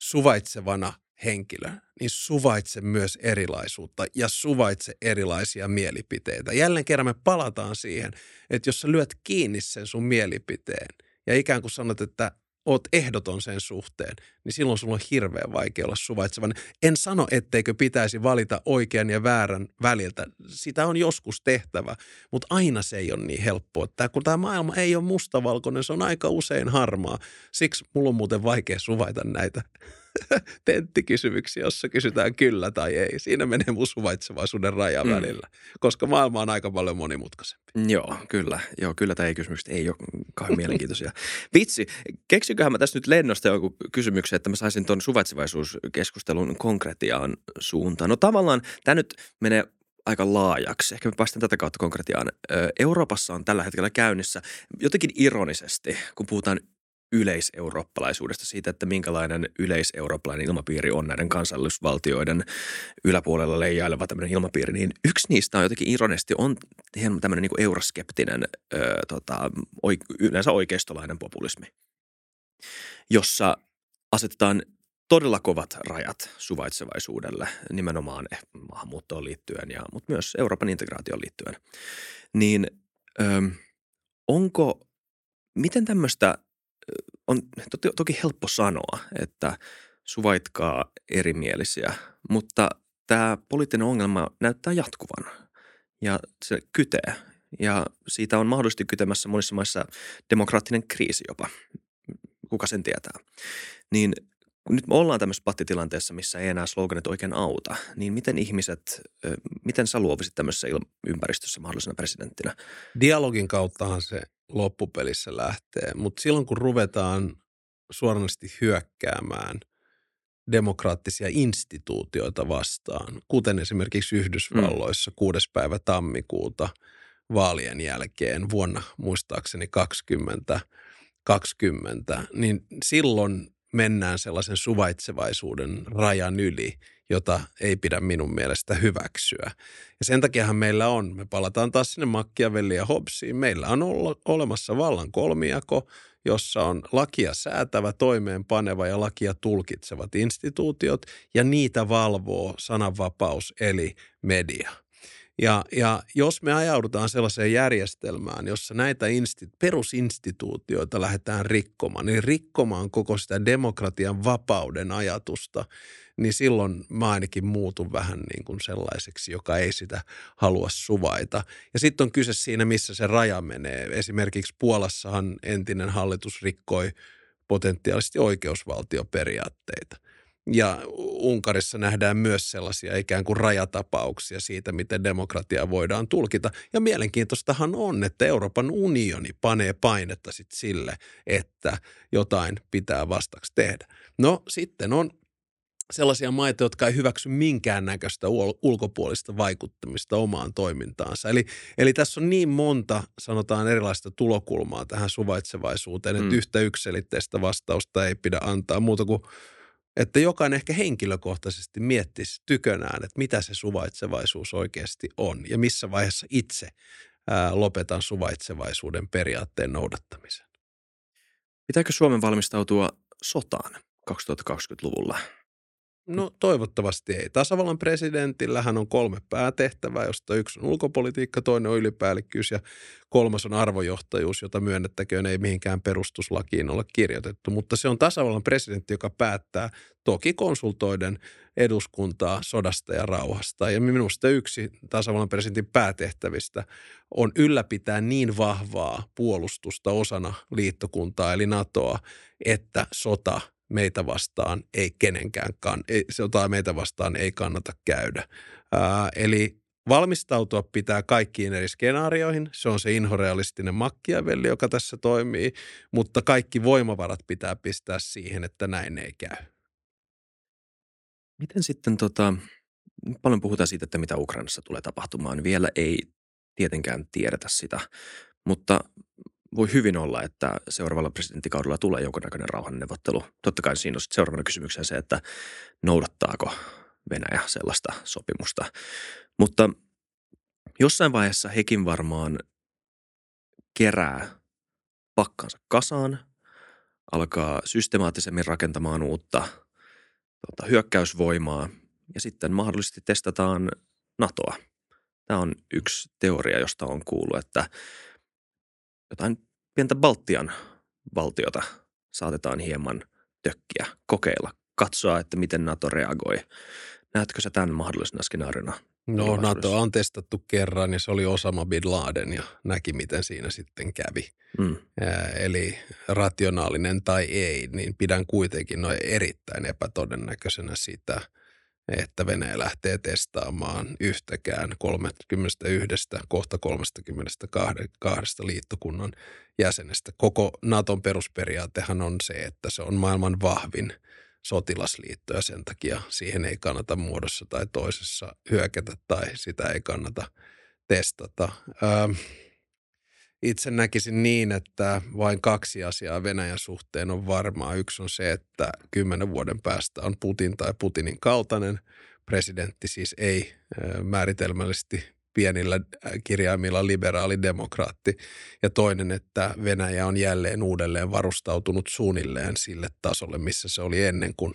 suvaitsevana henkilö, niin suvaitse myös erilaisuutta ja suvaitse erilaisia mielipiteitä. Jälleen kerran me palataan siihen, että jos sä lyöt kiinni sen sun mielipiteen ja ikään kuin sanot, että oot ehdoton sen suhteen, niin silloin sulla on hirveän vaikea olla suvaitsevainen. En sano, etteikö pitäisi valita oikean ja väärän väliltä. Sitä on joskus tehtävä, mutta aina se ei ole niin helppoa. Tää, kun tämä maailma ei ole mustavalkoinen, se on aika usein harmaa. Siksi mulla on muuten vaikea suvaita näitä tenttikysymyksiä, jossa kysytään kyllä tai ei. Siinä menee mun suvaitsevaisuuden raja mm. välillä, koska maailma on aika paljon monimutkaisempi. Joo, kyllä. Joo, kyllä tai ei kysymykset ei ole kauhean mielenkiintoisia. Vitsi, keksiköhän mä tässä nyt lennosta joku kysymyksen, että mä saisin tuon suvaitsevaisuuskeskustelun konkretiaan suuntaan. No tavallaan tämä nyt menee aika laajaksi. Ehkä me päästään tätä kautta konkretiaan. Euroopassa on tällä hetkellä käynnissä jotenkin ironisesti, kun puhutaan yleiseurooppalaisuudesta, siitä, että minkälainen yleiseurooppalainen ilmapiiri on näiden kansallisvaltioiden yläpuolella leijaileva tämmöinen ilmapiiri, niin yksi niistä on jotenkin ironisesti on hieman tämmöinen niin kuin euroskeptinen, ö, tota, yleensä oikeistolainen populismi, jossa asetetaan todella kovat rajat suvaitsevaisuudelle, nimenomaan maahanmuuttoon liittyen, ja, mutta myös Euroopan integraatioon liittyen. Niin ö, onko, miten tämmöistä on to- toki helppo sanoa, että suvaitkaa erimielisiä, mutta tämä poliittinen ongelma näyttää jatkuvan ja se kytee. Ja siitä on mahdollisesti kytemässä monissa maissa demokraattinen kriisi jopa, kuka sen tietää. Niin nyt me ollaan tämmöisessä pattitilanteessa, missä ei enää sloganit oikein auta, niin miten ihmiset, miten sä luovisit tämmöisessä ympäristössä mahdollisena presidenttinä? Dialogin kauttahan se loppupelissä lähtee, mutta silloin kun ruvetaan suoranaisesti hyökkäämään demokraattisia instituutioita vastaan, kuten esimerkiksi Yhdysvalloissa mm. kuudes päivä tammikuuta vaalien jälkeen vuonna muistaakseni kaksituhattakaksikymmentä, niin silloin mennään sellaisen suvaitsevaisuuden rajan yli, jota ei pidä minun mielestä hyväksyä. Ja sen takiahan meillä on, me palataan taas sinne Machiavelliin ja Hobbesiin, meillä on olemassa vallan kolmijako, jossa on lakia säätävä, toimeenpaneva ja lakia tulkitsevat instituutiot, ja niitä valvoo sananvapaus eli media. Ja, ja jos me ajaudutaan sellaiseen järjestelmään, jossa näitä insti- perusinstituutioita lähdetään rikkomaan, niin rikkomaan koko sitä demokratian vapauden ajatusta, niin silloin mä ainakin muutun vähän niin kuin sellaiseksi, joka ei sitä halua suvaita. Ja sitten on kyse siinä, missä se raja menee. Esimerkiksi Puolassahan entinen hallitus rikkoi potentiaalisesti oikeusvaltioperiaatteita. Ja Unkarissa nähdään myös sellaisia ikään kuin rajatapauksia siitä, miten demokratiaa voidaan tulkita. Ja mielenkiintoistahan on, että Euroopan unioni panee painetta sit sille, että jotain pitää vastaksi tehdä. No sitten on sellaisia maita, jotka ei hyväksy minkäännäköistä ulkopuolista vaikuttamista omaan toimintaansa. Eli, eli tässä on niin monta, sanotaan, erilaista tulokulmaa tähän suvaitsevaisuuteen, että mm. yhtä yksiselitteistä vastausta ei pidä antaa muuta kuin että jokainen ehkä henkilökohtaisesti miettisi tykönään, että mitä se suvaitsevaisuus oikeasti on ja missä vaiheessa itse ää, lopetan suvaitsevaisuuden periaatteen noudattamisen. Pitääkö Suomen valmistautua sotaan kaksituhattakaksikymmentäluvulla? No toivottavasti ei. Tasavallan presidentillähän on kolme päätehtävää, josta yksi on ulkopolitiikka, toinen on ylipäällikkyys ja kolmas on arvojohtajuus, jota myönnettäköön ei mihinkään perustuslakiin ole kirjoitettu. Mutta se on tasavallan presidentti, joka päättää toki konsultoiden eduskuntaa sodasta ja rauhasta. Ja minusta yksi tasavallan presidentin päätehtävistä on ylläpitää niin vahvaa puolustusta osana liittokuntaa eli NATOa, että sota meitä vastaan ei kenenkään kann, sotaa meitä vastaan ei kannata käydä. Ää, eli valmistautua pitää kaikkiin eri skenaarioihin. Se on se inhorealistinen Machiavelli, joka tässä toimii, mutta kaikki voimavarat pitää pistää siihen, että näin ei käy. Miten sitten, tota, paljon puhutaan siitä, että mitä Ukrainassa tulee tapahtumaan. Vielä ei tietenkään tiedetä sitä, mutta voi hyvin olla, että seuraavalla presidenttikaudella tulee jonkunnäköinen rauhanneuvottelu. Totta kai siinä on sitten seuraavana kysymyksenä se, että noudattaako Venäjä sellaista sopimusta. Mutta jossain vaiheessa hekin varmaan kerää pakkansa kasaan, alkaa systemaattisemmin rakentamaan uutta tuota, hyökkäysvoimaa ja sitten mahdollisesti testataan NATOa. Tämä on yksi teoria, josta on kuullut, että jotain pientä Baltian valtiota saatetaan hieman tökkiä, kokeilla, katsoa, että miten NATO reagoi. Näetkö sä tämän mahdollisena skenaariona? No NATO on testattu kerran ja se oli Osama Bin Laden ja näki, miten siinä sitten kävi. Mm. Eli rationaalinen tai ei, niin pidän kuitenkin noin erittäin epätodennäköisenä sitä, että Venäjä lähtee testaamaan yhtäkään kolmekymmentäyksi kohta kolmekymmentäkaksi liittokunnan jäsenestä. Koko NATOn perusperiaatehan on se, että se on maailman vahvin sotilasliitto ja sen takia siihen ei kannata muodossa tai toisessa hyökätä tai sitä ei kannata testata. Ähm. Itse näkisin niin, että vain kaksi asiaa Venäjän suhteen on varmaa. Yksi on se, että kymmenen vuoden päästä on Putin tai Putinin kaltainen presidentti, siis ei määritelmällisesti pienillä kirjaimilla liberaali demokraatti. Ja toinen, että Venäjä on jälleen uudelleen varustautunut suunnilleen sille tasolle, missä se oli ennen kuin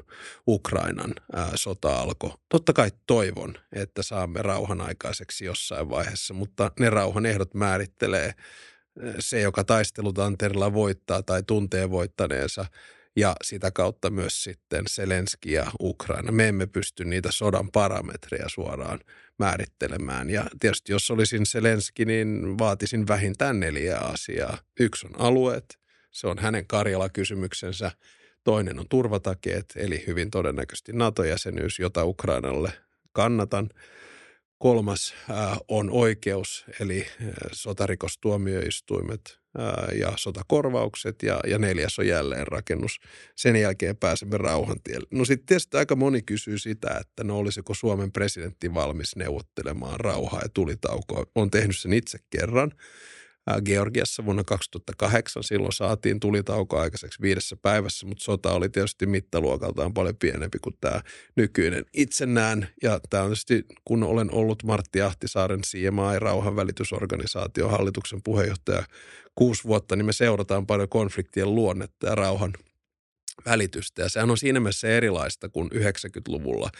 Ukrainan ää, sota alkoi. Totta kai toivon, että saamme rauhan aikaiseksi jossain vaiheessa, mutta ne rauhan ehdot määrittelee se, joka taistelutanterilla voittaa tai tuntee voittaneensa ja sitä kautta myös sitten Zelenski ja Ukraina. Me emme pysty niitä sodan parametreja suoraan määrittelemään. Ja tietysti jos olisin Zelenski, niin vaatisin vähintään neljä asiaa. Yksi on alueet, se on hänen Karjala-kysymyksensä. Toinen on turvatakeet, eli hyvin todennäköisesti NATO-jäsenyys, jota Ukrainalle kannatan. Kolmas äh, on oikeus, eli äh, sotarikostuomioistuimet äh, ja sotakorvaukset, ja, ja neljäs on jälleenrakennus. Sen jälkeen pääsemme rauhantielle. No sitten tietysti aika moni kysyy sitä, että no olisiko Suomen presidentti valmis neuvottelemaan rauhaa ja tulitaukoa. On tehnyt sen itse kerran. Äh, Georgiassa vuonna kaksituhattakahdeksan silloin saatiin tulitauko aikaiseksi viidessä päivässä, mutta sota oli tietysti mittaluokaltaan paljon pienempi kuin tämä nykyinen. Itse näen, ja tämä on tietysti, kun olen ollut Martti Ahtisaaren C M I-rauhanvälitysorganisaation hallituksen puheenjohtaja kuusi vuotta, niin me seurataan paljon konfliktien luonnetta ja rauhan välitystä. Ja sehän on siinä mielessä erilaista kuin yhdeksänkymmentäluvulla.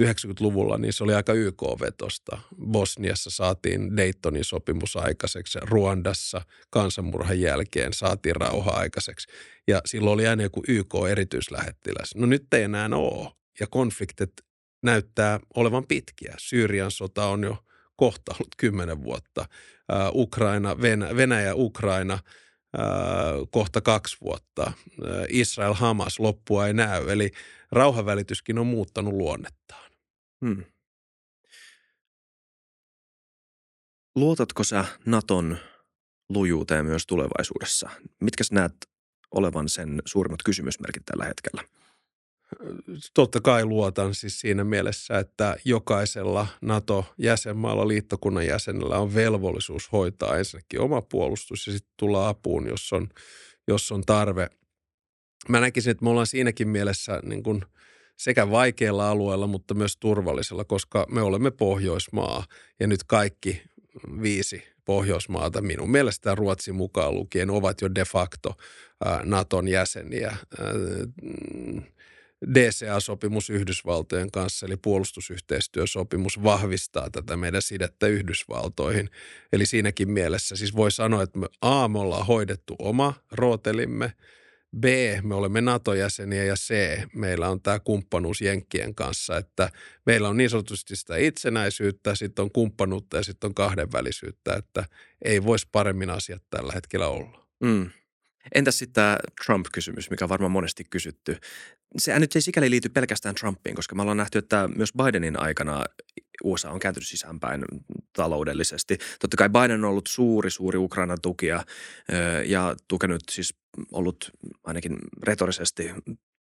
yhdeksänkymmentäluvulla niin se oli aika Y K-vetosta. Bosniassa saatiin Daytonin sopimus aikaiseksi, Ruandassa kansanmurhan jälkeen saatiin rauha aikaiseksi ja silloin oli aina joku Y K-erityislähettiläs. No nyt ei enää ole ja konfliktit näyttää olevan pitkiä. Syyrian sota on jo kohta ollut kymmenen vuotta. Ukraina, Venäjä, Ukraina, äh, kohta kaksi vuotta. Äh, Israel Hamas loppua ei näy, eli rauhanvälityskin on muuttanut luonnettaan. Hmm. Luotatko sä Naton lujuuteen myös tulevaisuudessa? Mitkä sä näet olevan sen suurimmat kysymysmerkit tällä hetkellä? Totta kai luotan siis siinä mielessä, että jokaisella NATO-jäsenmaalla, liittokunnan jäsenellä on velvollisuus hoitaa ensinnäkin oma puolustus ja sitten tulla apuun, jos on, jos on tarve. Mä näkisin, että me ollaan siinäkin mielessä niin kuin sekä vaikealla alueella, mutta myös turvallisella, koska me olemme Pohjoismaa ja nyt kaikki viisi Pohjoismaata minun mielestä Ruotsi mukaan lukien ovat jo de facto ää, Naton jäseniä. Ää, D C A-sopimus Yhdysvaltojen kanssa, eli puolustusyhteistyösopimus, vahvistaa tätä meidän sidettä Yhdysvaltoihin. Eli siinäkin mielessä siis voi sanoa, että me, A, me ollaan hoidettu oma rootelimme, B, me olemme NATO-jäseniä ja C, meillä on tämä kumppanuus jenkkien kanssa, että meillä on niin sanotusti sitä itsenäisyyttä, sitten on kumppanuutta ja sitten on kahdenvälisyyttä, että ei voisi paremmin asiat tällä hetkellä olla. Mm. Entäs sitten tämä Trump-kysymys, mikä on varmaan monesti kysytty. Sehän nyt ei sikäli liity pelkästään Trumpiin, koska me ollaan nähty, että myös Bidenin aikana U S A on kääntynyt sisäänpäin taloudellisesti. Totta kai Biden on ollut suuri, suuri Ukrainan tukija ja tukenut siis ollut ainakin retorisesti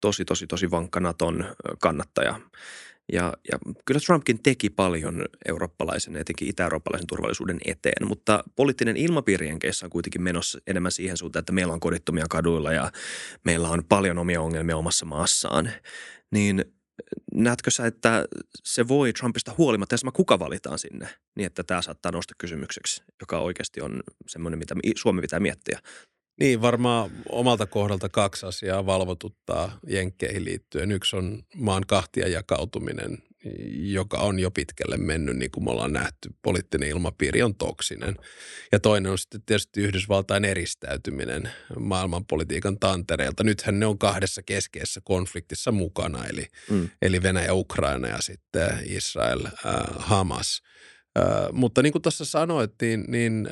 tosi, tosi, tosi vankka Naton kannattaja. Ja, ja kyllä Trumpkin teki paljon eurooppalaisen, etenkin itä-eurooppalaisen turvallisuuden eteen, mutta poliittinen ilmapiiri Jenkeissä on kuitenkin menossa enemmän siihen suuntaan, että meillä on kodittomia kaduilla ja meillä on paljon omia ongelmia omassa maassaan. Niin näetkö sä, että se voi Trumpista huolimatta, esimerkiksi kuka valitaan sinne, niin että tämä saattaa nousta kysymykseksi, joka oikeasti on semmoinen, mitä Suomi pitää miettiä. Niin, varmaan omalta kohdalta kaksi asiaa valvotuttaa jenkkeihin liittyen. Yksi on maan kahtia jakautuminen, joka on jo pitkälle mennyt, niin kuin me ollaan nähty. Poliittinen ilmapiiri on toksinen. Ja toinen on sitten tietysti Yhdysvaltain eristäytyminen maailmanpolitiikan tantereilta. Nythän ne on kahdessa keskeisessä konfliktissa mukana, eli, mm. eli Venäjä, Ukraina ja sitten Israel, äh, Hamas. Äh, mutta niin kuin tuossa sanoit, niin, niin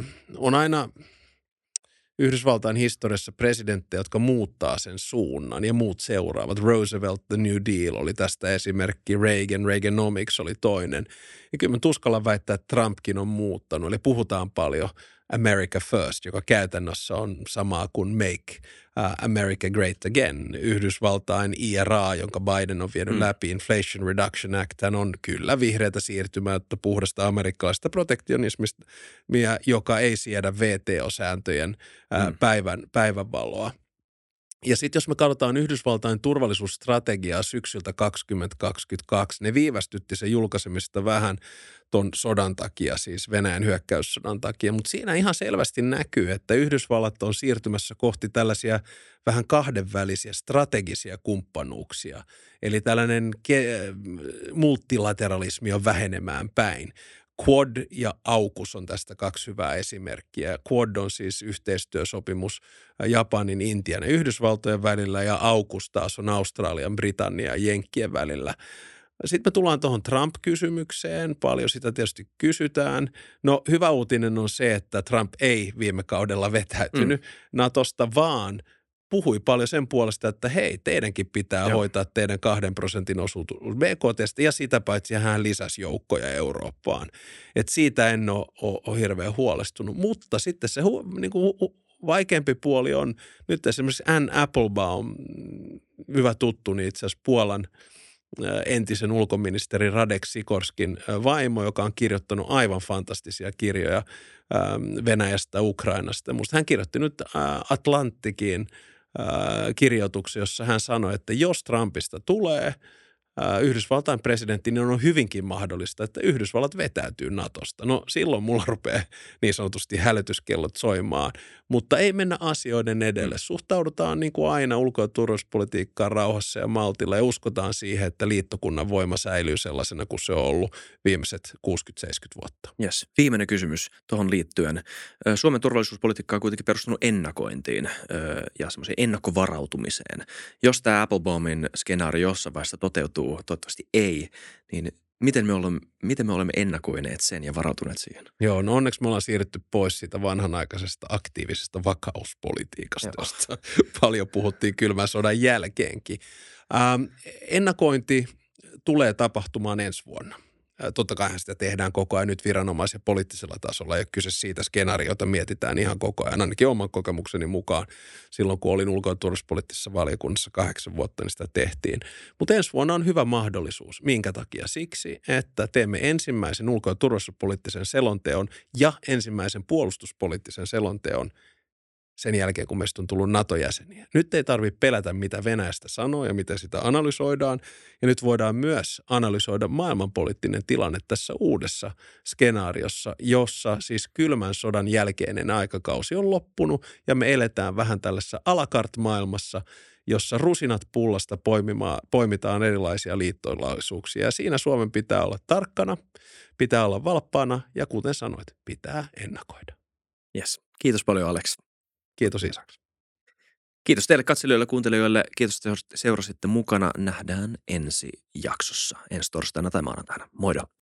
äh, on aina... Yhdysvaltain historiassa presidenttejä, jotka muuttaa sen suunnan ja muut seuraavat. Roosevelt, The New Deal oli tästä esimerkki, Reagan, Reaganomics oli toinen. Ja kyllä mä tuskalla väittää, että Trumpkin on muuttanut. Eli puhutaan paljon America First, joka käytännössä on samaa kuin Make America Great Again. Yhdysvaltain I R A, jonka Biden on vienyt mm. läpi, Inflation Reduction Act, on kyllä vihreätä siirtymää, että puhdasta amerikkalaista protektionismista, joka ei siedä W T O-sääntöjen mm. päivän, päivänvaloa. Ja sitten jos me katsotaan Yhdysvaltain turvallisuusstrategiaa syksyltä kaksituhattakaksikymmentäkaksi, ne viivästytti sen julkaisemista vähän ton sodan takia, siis Venäjän hyökkäyssodan takia, mutta siinä ihan selvästi näkyy, että Yhdysvallat on siirtymässä kohti tällaisia vähän kahdenvälisiä strategisia kumppanuuksia. Eli tällainen ke- multilateralismi on vähenemään päin. Quad ja AUKUS on tästä kaksi hyvää esimerkkiä. Quad on siis yhteistyösopimus Japanin, Intian ja Yhdysvaltojen välillä ja AUKUS taas on Australian, Britannia ja Jenkkien välillä. Sitten me tullaan tuohon Trump-kysymykseen. Paljon sitä tietysti kysytään. No hyvä uutinen on se, että Trump ei viime kaudella vetäytynyt mm. Natosta, vaan puhui paljon sen puolesta, että hei, teidänkin pitää Joo. hoitaa teidän kahden prosentin osuutus B K T:stä ja sitä paitsi hän lisäsi joukkoja Eurooppaan. Et siitä en ole hirveän huolestunut, mutta sitten se hu- niinku hu- vaikeampi puoli on nyt esimerkiksi Ann Applebaum, hyvä tuttu, niin itse asiassa Puolan entisen ulkoministeri Radek Sikorskin vaimo, joka on kirjoittanut aivan fantastisia kirjoja Venäjästä, Ukrainasta. Musta hän kirjoitti nyt Atlantikiin kirjoituksen, jossa hän sanoi, että jos Trumpista tulee Yhdysvaltain presidentti, niin on hyvinkin mahdollista, että Yhdysvallat vetäytyy Natosta. No silloin mulla rupeaa niin sanotusti hälytyskellot soimaan, mutta ei mennä asioiden edelle. Suhtaudutaan niin kuin aina ulko- ja turvallisuuspolitiikkaan rauhassa ja maltilla ja uskotaan siihen, että liittokunnan voima säilyy sellaisena kuin se on ollut viimeiset kuusikymmentä seitsemänkymmentä vuotta. Yes. Viimeinen kysymys tuohon liittyen. Suomen turvallisuuspolitiikka on kuitenkin perustunut ennakointiin ja semmoiseen ennakkovarautumiseen. Jos tämä Applebaumin skenaario jossain vaiheessa toteutuu, toivottavasti ei, niin miten me olemme, miten me olemme ennakoineet sen ja varautuneet siihen. Joo, no onneksi me ollaan siirrytty pois siitä vanhanaikaisesta aktiivisesta vakauspolitiikasta, joo, josta paljon puhuttiin kylmän sodan jälkeenkin. Ähm, ennakointi tulee tapahtumaan ensi vuonna. Totta kaihan sitä tehdään koko ajan nyt viranomais- ja poliittisella tasolla. Ei ole kyse siitä, skenaariota mietitään ihan koko ajan, ainakin oman kokemukseni mukaan. Silloin, kun olin ulko- ja turvallisuuspoliittisessa valiokunnassa kahdeksan vuotta, niin sitä tehtiin. Mutta ensi vuonna on hyvä mahdollisuus. Minkä takia? Siksi, että teemme ensimmäisen ulko- ja turvallisuuspoliittisen selonteon ja ensimmäisen puolustuspoliittisen selonteon sen jälkeen, kun meistä on tullut NATO-jäseniä. Nyt ei tarvitse pelätä, mitä Venäjästä sanoo ja miten sitä analysoidaan. Ja nyt voidaan myös analysoida maailmanpoliittinen tilanne tässä uudessa skenaariossa, jossa siis kylmän sodan jälkeinen aikakausi on loppunut ja me eletään vähän tällaisessa à la carte maailmassa, jossa rusinat pullasta poimitaan erilaisia liittolaisuuksia. Ja siinä Suomen pitää olla tarkkana, pitää olla valppaana ja kuten sanoit, pitää ennakoida. Yes. Kiitos paljon, Alex. Kiitos Isaks. Kiitos teille katselijoille ja kuuntelijoille. Kiitos, että seurasitte mukana. Nähdään ensi jaksossa, ensi torstaina tai maanantaina. Moido!